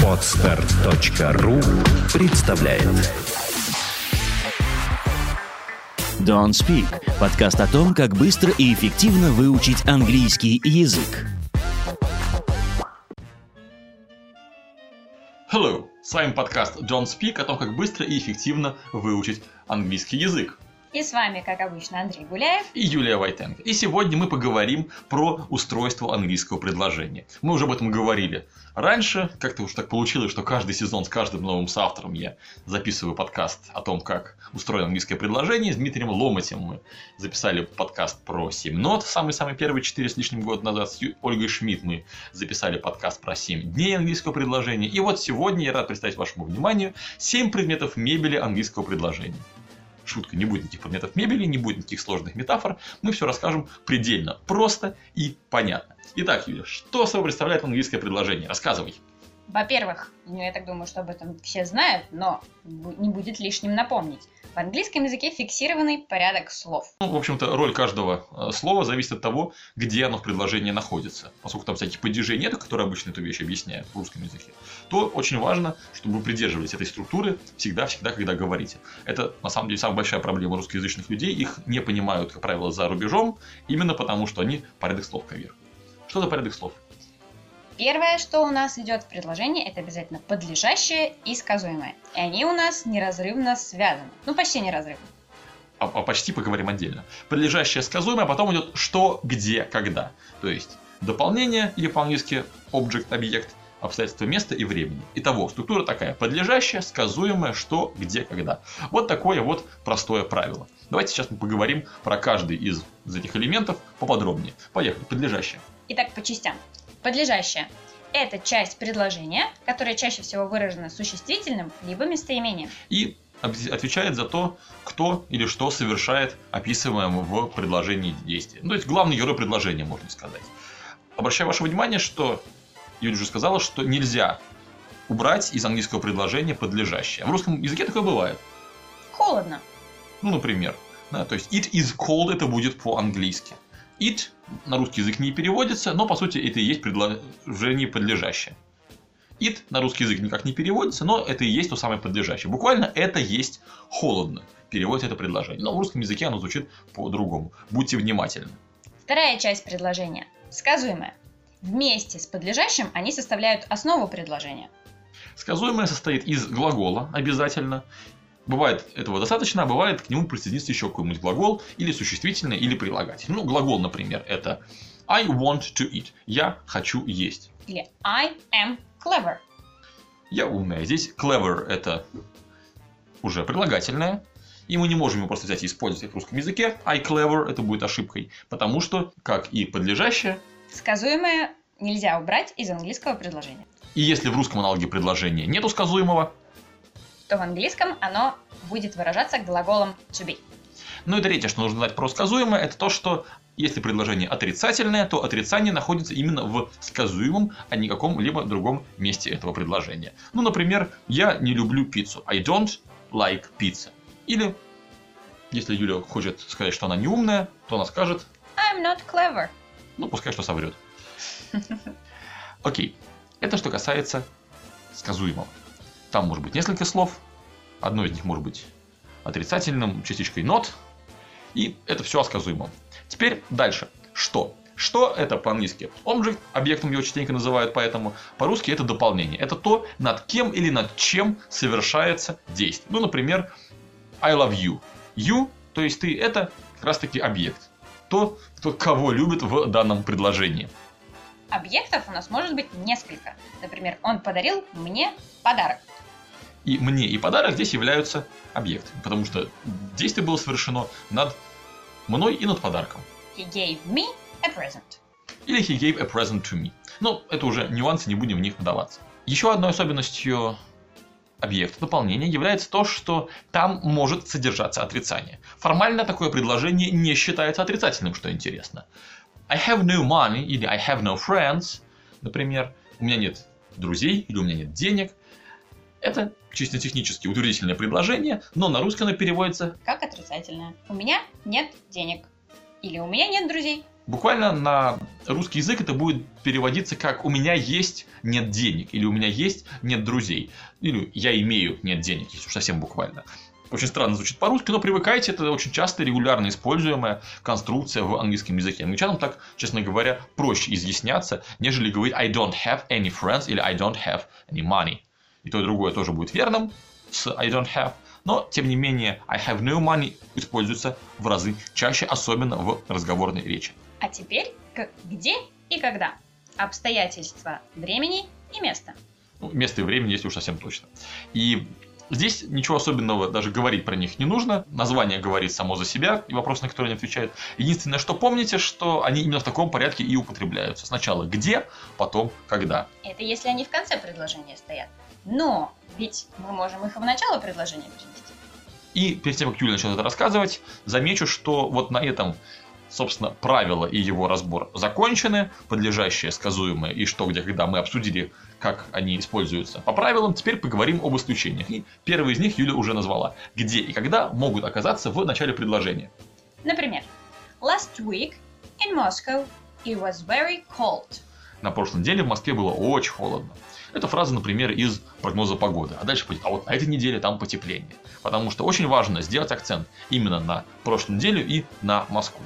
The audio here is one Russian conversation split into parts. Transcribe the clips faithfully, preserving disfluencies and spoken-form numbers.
Подстер точка ру представляет Don't Speak – подкаст о том, как быстро и эффективно выучить английский язык. Hello! С вами подкаст Don't Speak о том, как быстро и эффективно выучить английский язык. И с вами, как обычно, Андрей Гуляев и Юлия Войтенко. И сегодня мы поговорим про устройство английского предложения. Мы уже об этом говорили раньше. Как-то уж так получилось, что каждый сезон с каждым новым соавтором я записываю подкаст о том, как устроено английское предложение. С Дмитрием Ломатем мы записали подкаст про семь нот, самый-самый первый, четыре с лишним года назад. С Ольгой Шмидт мы записали подкаст про семь дней английского предложения. И вот сегодня я рад представить вашему вниманию семь предметов мебели английского предложения. Шутка, не будет никаких предметов мебели, не будет никаких сложных метафор. Мы все расскажем предельно просто и понятно. Итак, Юля, что собой представляет английское предложение? Рассказывай. Во-первых, ну я так думаю, что об этом все знают, но не будет лишним напомнить. В английском языке фиксированный порядок слов. Ну, в общем-то, роль каждого слова зависит от того, где оно в предложении находится. Поскольку там всяких падежей нет, которые обычно эту вещь объясняют в русском языке, то очень важно, чтобы вы придерживались этой структуры всегда-всегда, когда говорите. Это, на самом деле, самая большая проблема русскоязычных людей. Их не понимают, как правило, за рубежом, именно потому, что они порядок слов коверкают. Что за порядок слов? Первое, что у нас идет в предложении, это обязательно подлежащее и сказуемое. И они у нас неразрывно связаны. Ну, почти неразрывно. А, а почти поговорим отдельно. Подлежащее, сказуемое, а потом идет что, где, когда. То есть дополнение, или по-английски object, объект, обстоятельства места и времени. Итого, структура такая. Подлежащее, сказуемое, что, где, когда. Вот такое вот простое правило. Давайте сейчас мы поговорим про каждый из этих элементов поподробнее. Поехали. Подлежащее. Итак, по частям. Подлежащее – это часть предложения, которая чаще всего выражена существительным либо местоимением. И отвечает за то, кто или что совершает описываемое в предложении действие. Ну, то есть главный герой предложения, можно сказать. Обращаю ваше внимание, что Юля уже сказала, что нельзя убрать из английского предложения подлежащее. В русском языке такое бывает. Холодно. Ну, например. Да, то есть it is cold – это будет по-английски. It на русский язык не переводится, но, по сути, это и есть предложение подлежащее. It на русский язык никак не переводится, но это и есть то самое подлежащее. Буквально это есть холодно, переводится это предложение. Но в русском языке оно звучит по-другому. Будьте внимательны. Вторая часть предложения. Сказуемое. Вместе с подлежащим они составляют основу предложения. Сказуемое состоит из глагола обязательно. Бывает этого достаточно, а бывает к нему присоединится еще какой-нибудь глагол, или существительное, или прилагательное. Ну, глагол, например, это I want to eat. Я хочу есть. Или I am clever. Я умная. Здесь clever – это уже прилагательное. И мы не можем его просто взять и использовать в русском языке. I clever – это будет ошибкой. Потому что, как и подлежащее... Сказуемое нельзя убрать из английского предложения. И если в русском аналоге предложения нету сказуемого, то в английском оно будет выражаться глаголом to be. Ну и третье, что нужно знать про сказуемое, это то, что если предложение отрицательное, то отрицание находится именно в сказуемом, а не каком-либо другом месте этого предложения. Ну, например, я не люблю пиццу. I don't like pizza. Или, если Юля хочет сказать, что она не умная, то она скажет I'm not clever. Ну, пускай что соврет. Окей. Это что касается сказуемого. Там может быть несколько слов, одно из них может быть отрицательным, частичкой not, и это все о сказуемом. Теперь дальше. Что? Что это по-английски? Object, объектом его частенько называют, поэтому по-русски это дополнение. Это то, над кем или над чем совершается действие. Ну, например, I love you. You, то есть ты, это как раз-таки объект. То, кто кого любит в данном предложении. Объектов у нас может быть несколько. Например, он подарил мне подарок. И мне и подарок здесь являются объектами, потому что действие было совершено над мной и над подарком. He gave me a present. Или he gave a present to me. Но это уже нюансы, не будем в них вдаваться. Еще одной особенностью объекта дополнения является то, что там может содержаться отрицание. Формально такое предложение не считается отрицательным, что интересно. I have no money или I have no friends, например, у меня нет друзей или у меня нет денег. Это чисто технически утвердительное предложение, но на русском оно переводится как отрицательное. У меня нет денег. Или у меня нет друзей. Буквально на русский язык это будет переводиться как «у меня есть нет денег» или «у меня есть нет друзей» или «я имею нет денег», если уж совсем буквально. Очень странно звучит по-русски, но привыкайте, это очень часто регулярно используемая конструкция в английском языке. Англичанам так, честно говоря, проще изъясняться, нежели говорить I don't have any friends или I don't have any money. И то и другое тоже будет верным с I don't have. Но, тем не менее, I have no money используется в разы чаще, особенно в разговорной речи. А теперь как, где и когда. Обстоятельства времени и места. Ну, место и времени, если уж совсем точно. И здесь ничего особенного, даже говорить про них не нужно. Название говорит само за себя, и вопрос, на который они отвечают. Единственное, что помните, что они именно в таком порядке и употребляются. Сначала где, потом когда. Это если они в конце предложения стоят. Но ведь мы можем их в начало предложения перенести. И перед тем, как Юля начнет это рассказывать, замечу, что вот на этом, собственно, правила и его разбор закончены, подлежащие, сказуемые и что, где, когда мы обсудили, как они используются по правилам. Теперь поговорим об исключениях. И первый из них Юля уже назвала. Где и когда могут оказаться в начале предложения. Например, last week in Moscow it was very cold. На прошлой неделе в Москве было очень холодно. Это фраза, например, из прогноза погоды. А дальше пойдет, а вот на этой неделе там потепление. Потому что очень важно сделать акцент именно на прошлую неделю и на Москву.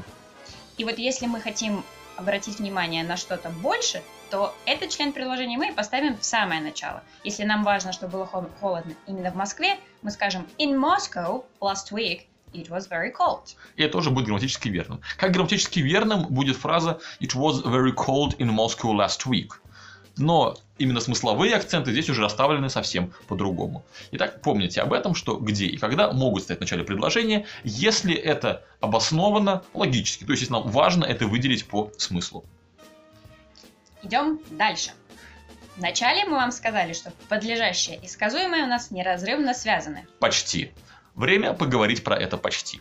И вот если мы хотим обратить внимание на что-то больше, то этот член предложения мы поставим в самое начало. Если нам важно, чтобы было холодно именно в Москве, мы скажем In Moscow last week it was very cold. И это тоже будет грамматически верным. Как грамматически верным будет фраза It was very cold in Moscow last week. Но именно смысловые акценты здесь уже расставлены совсем по-другому. Итак, помните об этом, что где и когда могут стоять в начале предложения, если это обосновано логически. То есть, если нам важно это выделить по смыслу. Идем дальше. Вначале мы вам сказали, что подлежащее и сказуемое у нас неразрывно связаны. Почти. Время поговорить про это почти.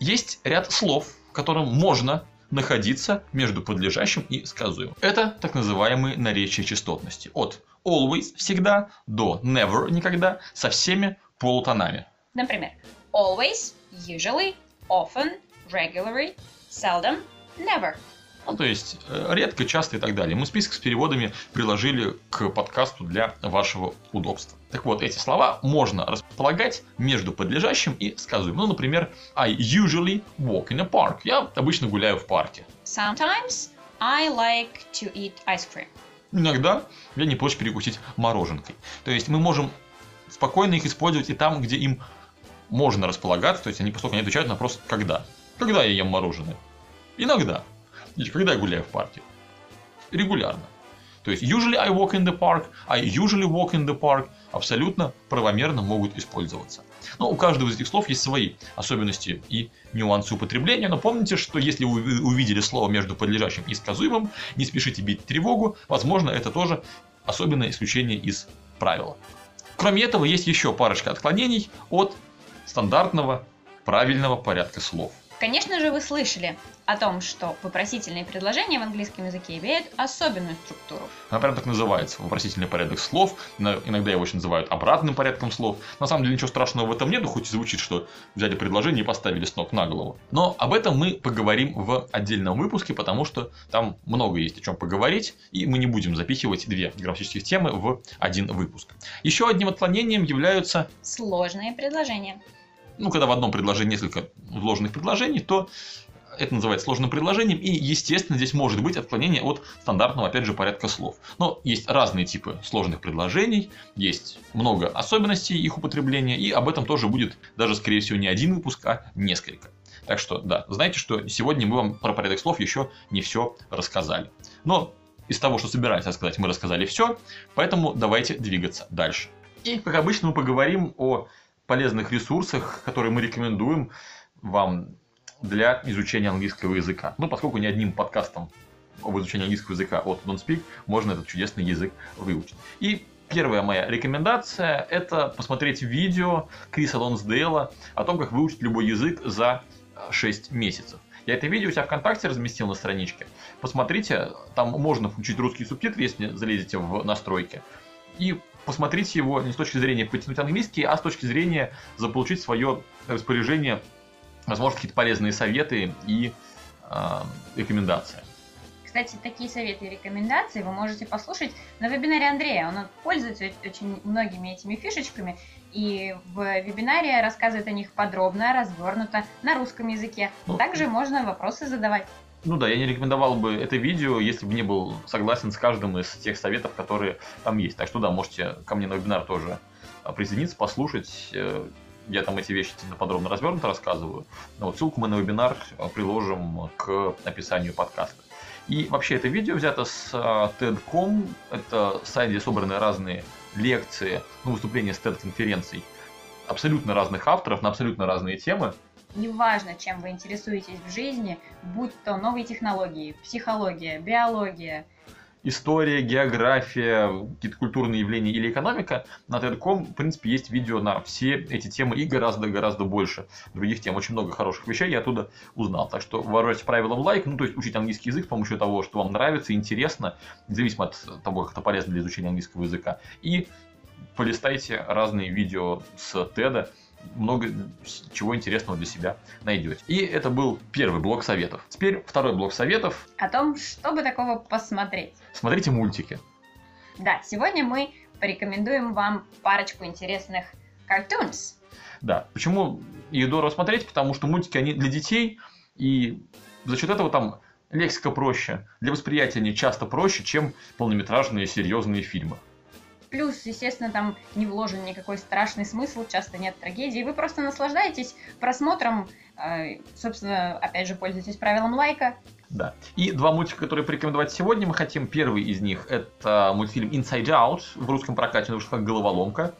Есть ряд слов, которым можно находиться между подлежащим и сказуемым. Это так называемые наречия частотности. От always, всегда, до never, никогда, со всеми полутонами. Например, always, usually, often, regularly, seldom, never. Ну, то есть, редко, часто и так далее. Мы список с переводами приложили к подкасту для вашего удобства. Так вот, эти слова можно располагать между подлежащим и сказуемым. Ну, например, I usually walk in a park. Я обычно гуляю в парке. Sometimes I like to eat ice cream. Иногда я не прочь перекусить мороженкой. То есть, мы можем спокойно их использовать и там, где им можно располагаться. То есть, они поскольку не отвечают на вопрос «когда?». Когда я ем мороженое? Иногда. Когда я гуляю в парке? Регулярно. То есть, usually I walk in the park, I usually walk in the park абсолютно правомерно могут использоваться. Но у каждого из этих слов есть свои особенности и нюансы употребления. Но помните, что если вы увидели слово между подлежащим и сказуемым, не спешите бить тревогу. Возможно, это тоже особенное исключение из правила. Кроме этого, есть еще парочка отклонений от стандартного правильного порядка слов. Конечно же, вы слышали о том, что вопросительные предложения в английском языке имеют особенную структуру. Она прям так называется. Вопросительный порядок слов. Иногда его еще называют обратным порядком слов. На самом деле ничего страшного в этом нету, хоть и звучит, что взяли предложение и поставили с ног на голову. Но об этом мы поговорим в отдельном выпуске, потому что там много есть о чем поговорить, и мы не будем запихивать две грамматических темы в один выпуск. Еще одним отклонением являются сложные предложения. Ну, когда в одном предложении несколько сложных предложений, то это называется сложным предложением. И, естественно, здесь может быть отклонение от стандартного, опять же, порядка слов. Но есть разные типы сложных предложений, есть много особенностей их употребления. И об этом тоже будет даже, скорее всего, не один выпуск, а несколько. Так что, да, знаете, что сегодня мы вам про порядок слов еще не все рассказали. Но из того, что собираемся рассказать, мы рассказали все. Поэтому давайте двигаться дальше. И, как обычно, мы поговорим о полезных ресурсах, которые мы рекомендуем вам для изучения английского языка. Ну, поскольку ни одним подкастом об изучении английского языка от Don't Speak можно этот чудесный язык выучить. И первая моя рекомендация – это посмотреть видео Криса Лонсдейла о том, как выучить любой язык за шесть месяцев. Я это видео у себя ВКонтакте разместил на страничке. Посмотрите, там можно включить русские субтитры, если залезете в настройки. И посмотрите его не с точки зрения потянуть английский, а с точки зрения заполучить в свое распоряжение, возможно, какие-то полезные советы и э, рекомендация. Кстати, такие советы и рекомендации вы можете послушать на вебинаре Андрея. Он пользуется очень многими этими фишечками, и в вебинаре рассказывает о них подробно, развернуто, на русском языке. Ну, также можно вопросы задавать. Ну да, я не рекомендовал бы это видео, если бы не был согласен с каждым из тех советов, которые там есть. Так что да, можете ко мне на вебинар тоже присоединиться, послушать. Я там эти вещи подробно развернуто рассказываю. Но вот ссылку мы на вебинар приложим к описанию подкаста. И вообще это видео взято с тед точка ком, это сайт, где собраны разные лекции, ну, выступления с тед-конференций абсолютно разных авторов на абсолютно разные темы. Неважно, чем вы интересуетесь в жизни, будь то новые технологии, психология, биология, история, география, какие-то культурные явления или экономика, на тед точка ком, в принципе, есть видео на все эти темы и гораздо-гораздо больше других тем. Очень много хороших вещей я оттуда узнал. Так что вооружайтесь правилом лайк, ну, то есть учить английский язык с помощью того, что вам нравится, интересно, независимо от того, как это полезно для изучения английского языка. И полистайте разные видео с TED'а, много чего интересного для себя найдете. И это был первый блок советов. Теперь второй блок советов. О том, чтобы такого посмотреть. Смотрите мультики. Да, сегодня мы порекомендуем вам парочку интересных cartoons. Да, почему ее здорово смотреть? Потому что мультики, они для детей, и за счет этого там лексика проще, для восприятия они часто проще, чем полнометражные серьезные фильмы. Плюс, естественно, там не вложен никакой страшный смысл, часто нет трагедии. Вы просто наслаждаетесь просмотром, собственно, опять же, пользуйтесь правилом лайка. Да. И два мультика, которые порекомендовать сегодня мы хотим. Первый из них – это мультфильм Inside Out. В русском прокате он вышел как «Головоломка».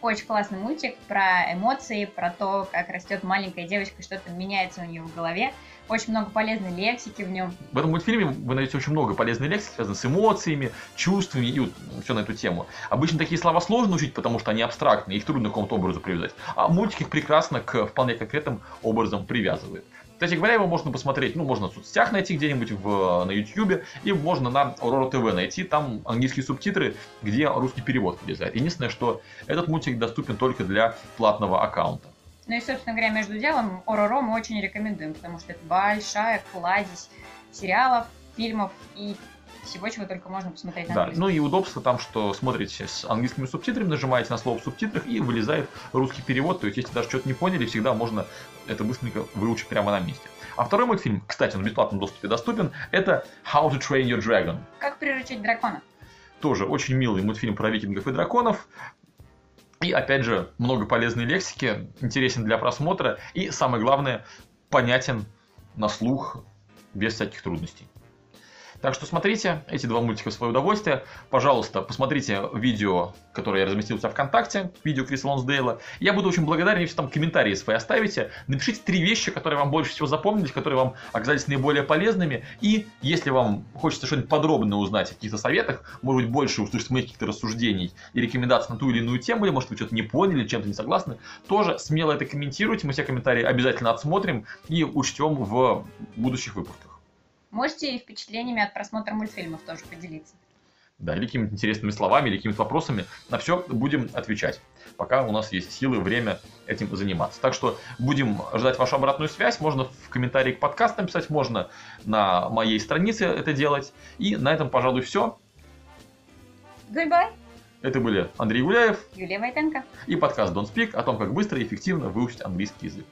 Очень классный мультик про эмоции, про то, как растет маленькая девочка, что-то меняется у нее в голове. Очень много полезной лексики в нем. В этом мультфильме вы найдете очень много полезной лексики, связанной с эмоциями, чувствами и вот все на эту тему. Обычно такие слова сложно учить, потому что они абстрактные, их трудно к какому-то образу привязать. А мультик их прекрасно к вполне конкретным образом привязывает. Кстати говоря, его можно посмотреть, ну, можно в соцсетях найти где-нибудь в, на YouTube, и можно на ОРОРО точка ТВ найти, там английские субтитры, где русский перевод влезает. Единственное, что этот мультик доступен только для платного аккаунта. Ну и, собственно говоря, между делом ОРОРО мы очень рекомендуем, потому что это большая кладезь сериалов, фильмов и всего, чего только можно посмотреть на английском. Да, ну и удобство там, что смотрите с английскими субтитрами, нажимаете на слово в субтитрах и вылезает русский перевод. То есть, если даже что-то не поняли, всегда можно это быстренько выучить прямо на месте. А второй мультфильм, кстати, он в бесплатном доступе доступен, это How to train your dragon. Как приручить дракона. Тоже очень милый мультфильм про викингов и драконов. И, опять же, много полезной лексики, интересен для просмотра и, самое главное, понятен на слух без всяких трудностей. Так что смотрите эти два мультика в свое удовольствие. Пожалуйста, посмотрите видео, которое я разместил у себя ВКонтакте, видео Криса Лонсдейла. Я буду очень благодарен, если там комментарии свои оставите. Напишите три вещи, которые вам больше всего запомнились, которые вам оказались наиболее полезными. И если вам хочется что-нибудь подробно узнать о каких-то советах, может быть, больше услышать моих каких-то рассуждений и рекомендаций на ту или иную тему, или, может, вы что-то не поняли, чем-то не согласны, тоже смело это комментируйте. Мы все комментарии обязательно отсмотрим и учтем в будущих выпусках. Можете и впечатлениями от просмотра мультфильмов тоже поделиться. Да, или какими-то интересными словами, или какими-то вопросами. На все будем отвечать, пока у нас есть силы, время этим заниматься. Так что будем ждать вашу обратную связь. Можно в комментарии к подкасту написать, можно на моей странице это делать. И на этом, пожалуй, все. Goodbye. Это были Андрей Гуляев, Юлия Войтенко и подкаст Don't Speak о том, как быстро и эффективно выучить английский язык.